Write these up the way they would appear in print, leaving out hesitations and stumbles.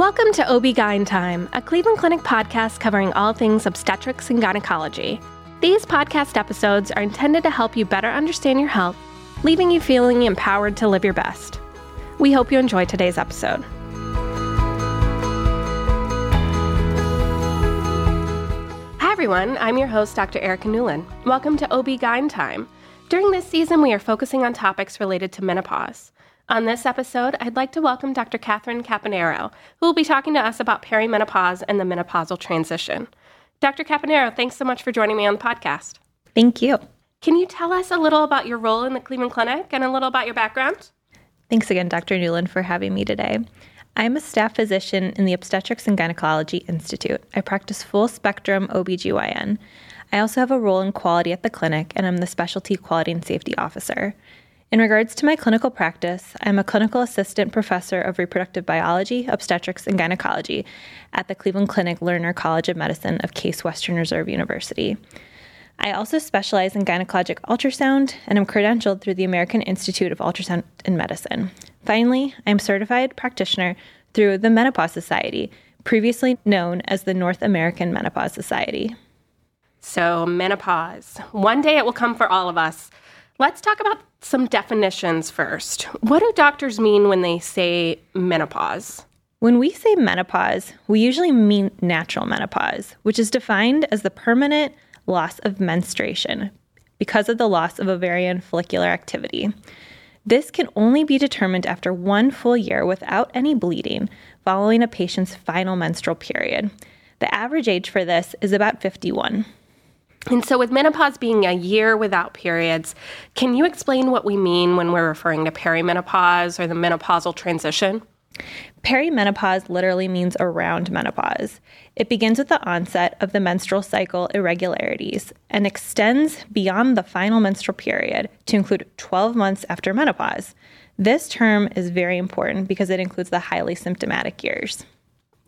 Welcome to Ob/Gyn Time, a Cleveland Clinic podcast covering all things obstetrics and gynecology. These podcast episodes are intended to help you better understand your health, leaving you feeling empowered to live your best. We hope you enjoy today's episode. Hi everyone, I'm your host, Dr. Erica Newlin. Welcome to Ob/Gyn Time. During this season, we are focusing on topics related to menopause. On this episode, I'd like to welcome Dr. Catherine Caponero, who will be talking to us about perimenopause and the menopausal transition. Dr. Caponero, thanks so much for joining me on the podcast. Thank you. Can you tell us a little about your role in the Cleveland Clinic and a little about your background? Thanks again, Dr. Newlin, for having me today. I'm a staff physician in the Obstetrics and Gynecology Institute. I practice full-spectrum OBGYN. I also have a role in quality at the clinic, and I'm the Specialty Quality and Safety Officer. In regards to my clinical practice, I'm a clinical assistant professor of reproductive biology, obstetrics, and gynecology at the Cleveland Clinic Lerner College of Medicine of Case Western Reserve University. I also specialize in gynecologic ultrasound, and I'm credentialed through the American Institute of Ultrasound and Medicine. Finally, I'm certified practitioner through the Menopause Society, previously known as the North American Menopause Society. So, menopause. One day it will come for all of us. Let's talk about some definitions first. What do doctors mean when they say menopause? When we say menopause, we usually mean natural menopause, which is defined as the permanent loss of menstruation because of the loss of ovarian follicular activity. This can only be determined after one full year without any bleeding following a patient's final menstrual period. The average age for this is about 51. And so with menopause being a year without periods, can you explain what we mean when we're referring to perimenopause or the menopausal transition? Perimenopause literally means around menopause. It begins with the onset of the menstrual cycle irregularities and extends beyond the final menstrual period to include 12 months after menopause. This term is very important because it includes the highly symptomatic years.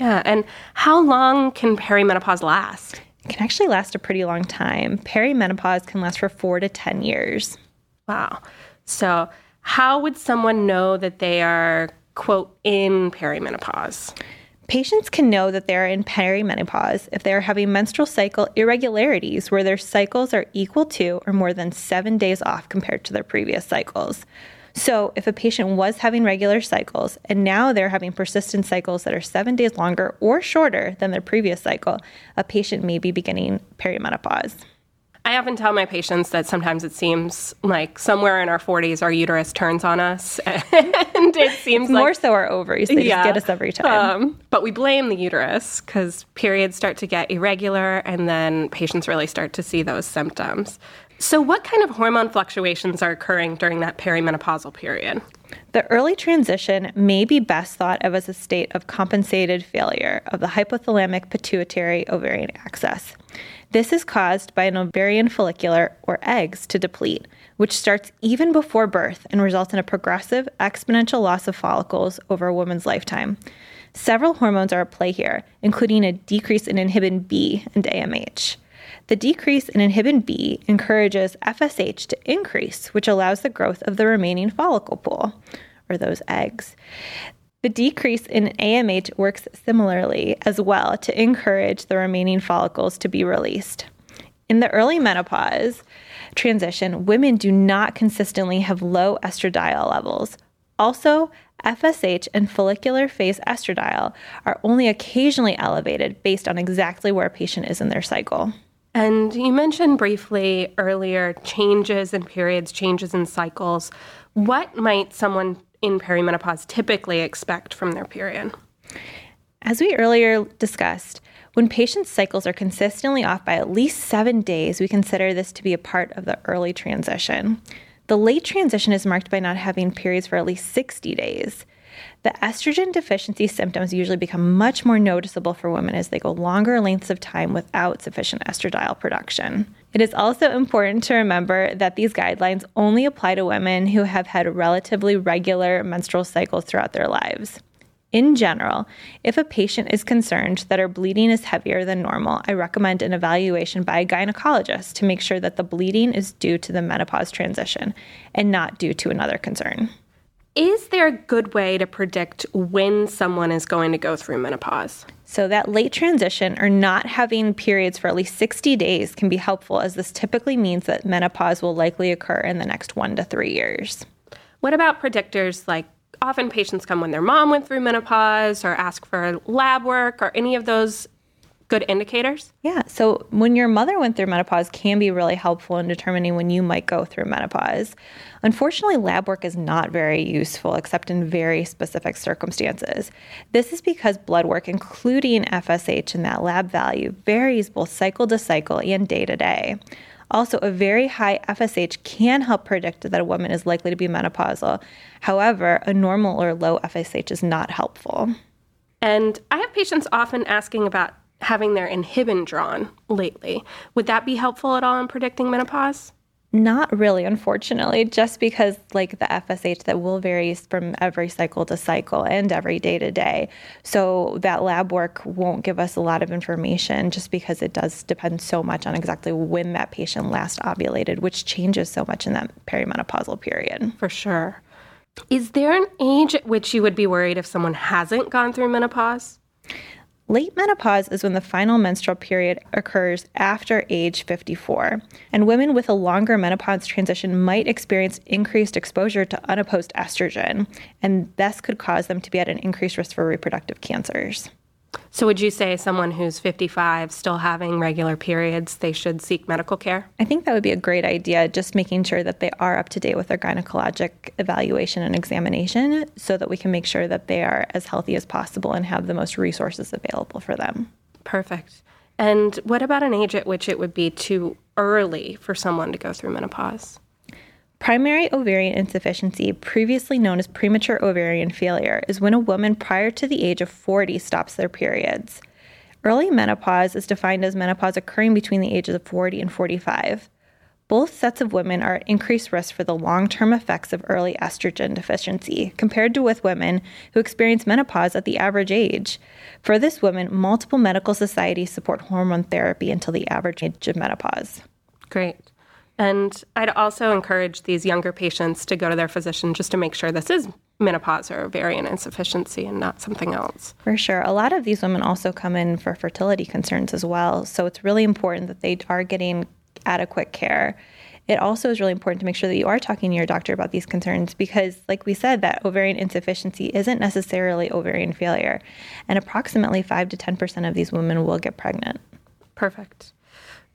Yeah, and how long can perimenopause last? Can actually last a pretty long time. Perimenopause can last for 4 to 10 years. Wow. So how would someone know that they are, quote, in perimenopause? Patients can know that they are in perimenopause if they are having menstrual cycle irregularities where their cycles are equal to or more than 7 days off compared to their previous cycles. So if a patient was having regular cycles and now they're having persistent cycles that are 7 days longer or shorter than their previous cycle, a patient may be beginning perimenopause. I often tell my patients that sometimes it seems like somewhere in our 40s, our uterus turns on us. And it seems like... More so our ovaries. They just get us every time. But we blame the uterus because periods start to get irregular and then patients really start to see those symptoms. So what kind of hormone fluctuations are occurring during that perimenopausal period? The early transition may be best thought of as a state of compensated failure of the hypothalamic pituitary ovarian axis. This is caused by an ovarian follicular, or eggs, to deplete, which starts even before birth and results in a progressive exponential loss of follicles over a woman's lifetime. Several hormones are at play here, including a decrease in inhibin B and AMH. The decrease in inhibin B encourages FSH to increase, which allows the growth of the remaining follicle pool, or those eggs. The decrease in AMH works similarly as well to encourage the remaining follicles to be released. In the early menopause transition, women do not consistently have low estradiol levels. Also, FSH and follicular phase estradiol are only occasionally elevated based on exactly where a patient is in their cycle. And you mentioned briefly earlier changes in periods, changes in cycles. What might someone in perimenopause typically expect from their period? As we earlier discussed, when patients' cycles are consistently off by at least 7 days, we consider this to be a part of the early transition. The late transition is marked by not having periods for at least 60 days. The estrogen deficiency symptoms usually become much more noticeable for women as they go longer lengths of time without sufficient estradiol production. It is also important to remember that these guidelines only apply to women who have had relatively regular menstrual cycles throughout their lives. In general, if a patient is concerned that her bleeding is heavier than normal, I recommend an evaluation by a gynecologist to make sure that the bleeding is due to the menopause transition and not due to another concern. Is there a good way to predict when someone is going to go through menopause? So that late transition or not having periods for at least 60 days can be helpful, as this typically means that menopause will likely occur in the next 1 to 3 years. What about predictors? Like, often patients come when their mom went through menopause, or ask for lab work, or any of those good indicators? Yeah. So when your mother went through menopause can be really helpful in determining when you might go through menopause. Unfortunately, lab work is not very useful except in very specific circumstances. This is because blood work, including FSH and that lab value, varies both cycle to cycle and day to day. Also, a very high FSH can help predict that a woman is likely to be menopausal. However, a normal or low FSH is not helpful. And I have patients often asking about having their inhibin drawn lately. Would that be helpful at all in predicting menopause? Not really, unfortunately, just because, like, the FSH that will vary from every cycle to cycle and every day to day. So that lab work won't give us a lot of information, just because it does depend so much on exactly when that patient last ovulated, which changes so much in that perimenopausal period. For sure. Is there an age at which you would be worried if someone hasn't gone through menopause? Late menopause is when the final menstrual period occurs after age 54, and women with a longer menopause transition might experience increased exposure to unopposed estrogen, and this could cause them to be at an increased risk for reproductive cancers. So would you say someone who's 55 still having regular periods, they should seek medical care? I think that would be a great idea, just making sure that they are up to date with their gynecologic evaluation and examination so that we can make sure that they are as healthy as possible and have the most resources available for them. Perfect. And what about an age at which it would be too early for someone to go through menopause? Primary ovarian insufficiency, previously known as premature ovarian failure, is when a woman prior to the age of 40 stops their periods. Early menopause is defined as menopause occurring between the ages of 40 and 45. Both sets of women are at increased risk for the long-term effects of early estrogen deficiency, compared to with women who experience menopause at the average age. For this woman, multiple medical societies support hormone therapy until the average age of menopause. Great. And I'd also encourage these younger patients to go to their physician just to make sure this is menopause or ovarian insufficiency and not something else. For sure. A lot of these women also come in for fertility concerns as well. So it's really important that they are getting adequate care. It also is really important to make sure that you are talking to your doctor about these concerns because, like we said, that ovarian insufficiency isn't necessarily ovarian failure. And approximately 5 to 10% of these women will get pregnant. Perfect.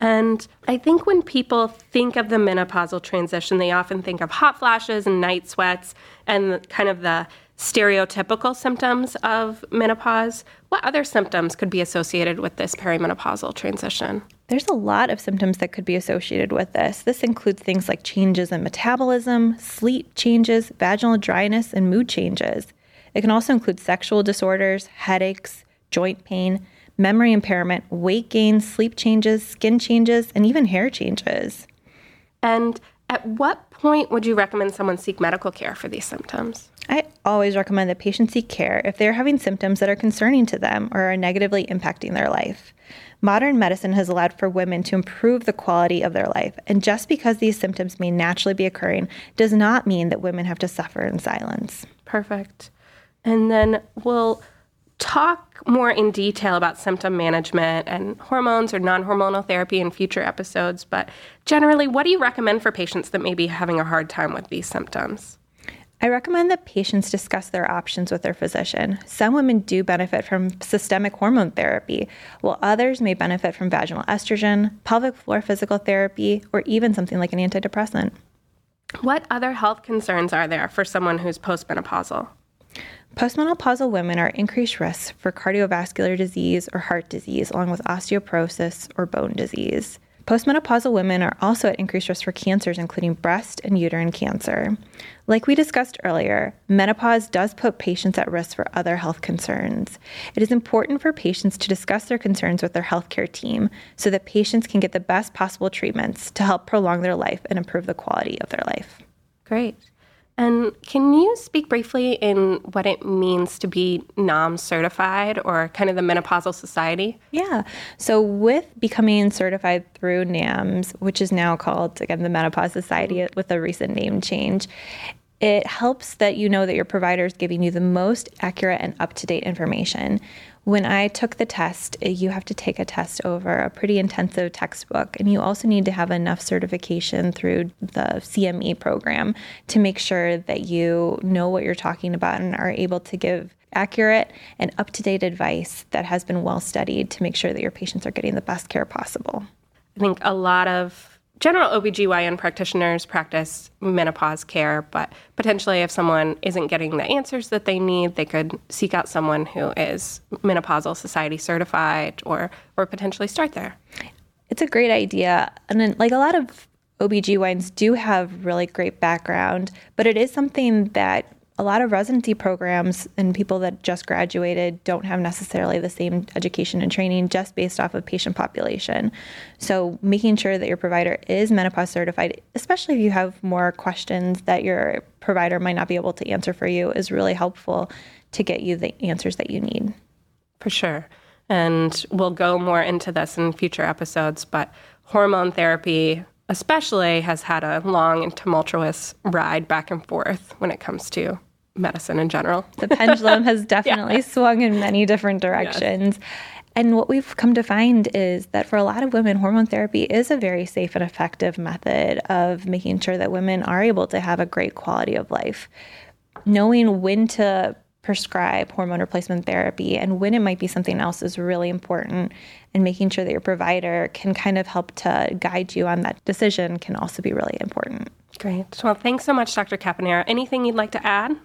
And I think when people think of the menopausal transition, they often think of hot flashes and night sweats and kind of the stereotypical symptoms of menopause. What other symptoms could be associated with this perimenopausal transition? There's a lot of symptoms that could be associated with this. This includes things like changes in metabolism, sleep changes, vaginal dryness, and mood changes. It can also include sexual disorders, headaches, joint pain, memory impairment, weight gain, sleep changes, skin changes, and even hair changes. And at what point would you recommend someone seek medical care for these symptoms? I always recommend that patients seek care if they're having symptoms that are concerning to them or are negatively impacting their life. Modern medicine has allowed for women to improve the quality of their life, and just because these symptoms may naturally be occurring does not mean that women have to suffer in silence. Perfect. And then we'll talk more in detail about symptom management and hormones or non-hormonal therapy in future episodes, but generally, what do you recommend for patients that may be having a hard time with these symptoms? I recommend that patients discuss their options with their physician. Some women do benefit from systemic hormone therapy, while others may benefit from vaginal estrogen, pelvic floor physical therapy, or even something like an antidepressant. What other health concerns are there for someone who's postmenopausal? Postmenopausal women are at increased risk for cardiovascular disease or heart disease, along with osteoporosis or bone disease. Postmenopausal women are also at increased risk for cancers, including breast and uterine cancer. Like we discussed earlier, menopause does put patients at risk for other health concerns. It is important for patients to discuss their concerns with their healthcare team so that patients can get the best possible treatments to help prolong their life and improve the quality of their life. Great. And can you speak briefly in what it means to be NAM-certified or kind of the menopausal society? Yeah. So with becoming certified through NAMS, which is now called, again, the Menopause Society with a recent name change, It helps that you know that your provider is giving you the most accurate and up-to-date information. When I took the test, you have to take a test over a pretty intensive textbook, and you also need to have enough certification through the CME program to make sure that you know what you're talking about and are able to give accurate and up-to-date advice that has been well-studied to make sure that your patients are getting the best care possible. I think a lot of general OBGYN practitioners practice menopause care, but potentially if someone isn't getting the answers that they need, they could seek out someone who is Menopausal Society certified or potentially start there. It's a great idea. And then, like, a lot of OBGYNs do have really great background, but it is something that a lot of residency programs and people that just graduated don't have necessarily the same education and training just based off of patient population. So making sure that your provider is menopause certified, especially if you have more questions that your provider might not be able to answer for you, is really helpful to get you the answers that you need. For sure. And we'll go more into this in future episodes, but hormone therapy especially has had a long and tumultuous ride back and forth when it comes to medicine in general. The pendulum has definitely swung in many different directions. Yes. And what we've come to find is that for a lot of women, hormone therapy is a very safe and effective method of making sure that women are able to have a great quality of life. Knowing when to prescribe hormone replacement therapy and when it might be something else is really important, and making sure that your provider can kind of help to guide you on that decision can also be really important. Great. Well, thanks so much, Dr. Caponero. Anything you'd like to add?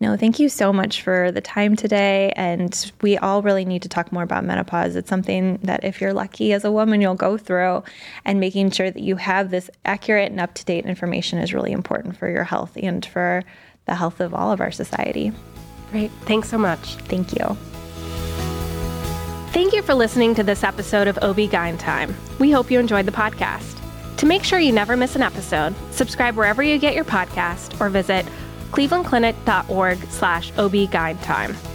No, thank you so much for the time today. And we all really need to talk more about menopause. It's something that if you're lucky as a woman, you'll go through, and making sure that you have this accurate and up-to-date information is really important for your health and for the health of all of our society. Great. Thanks so much. Thank you. Thank you for listening to this episode of OB/Gyn Time. We hope you enjoyed the podcast. To make sure you never miss an episode, subscribe wherever you get your podcast or visit clevelandclinic.org/OB/Gyn Time.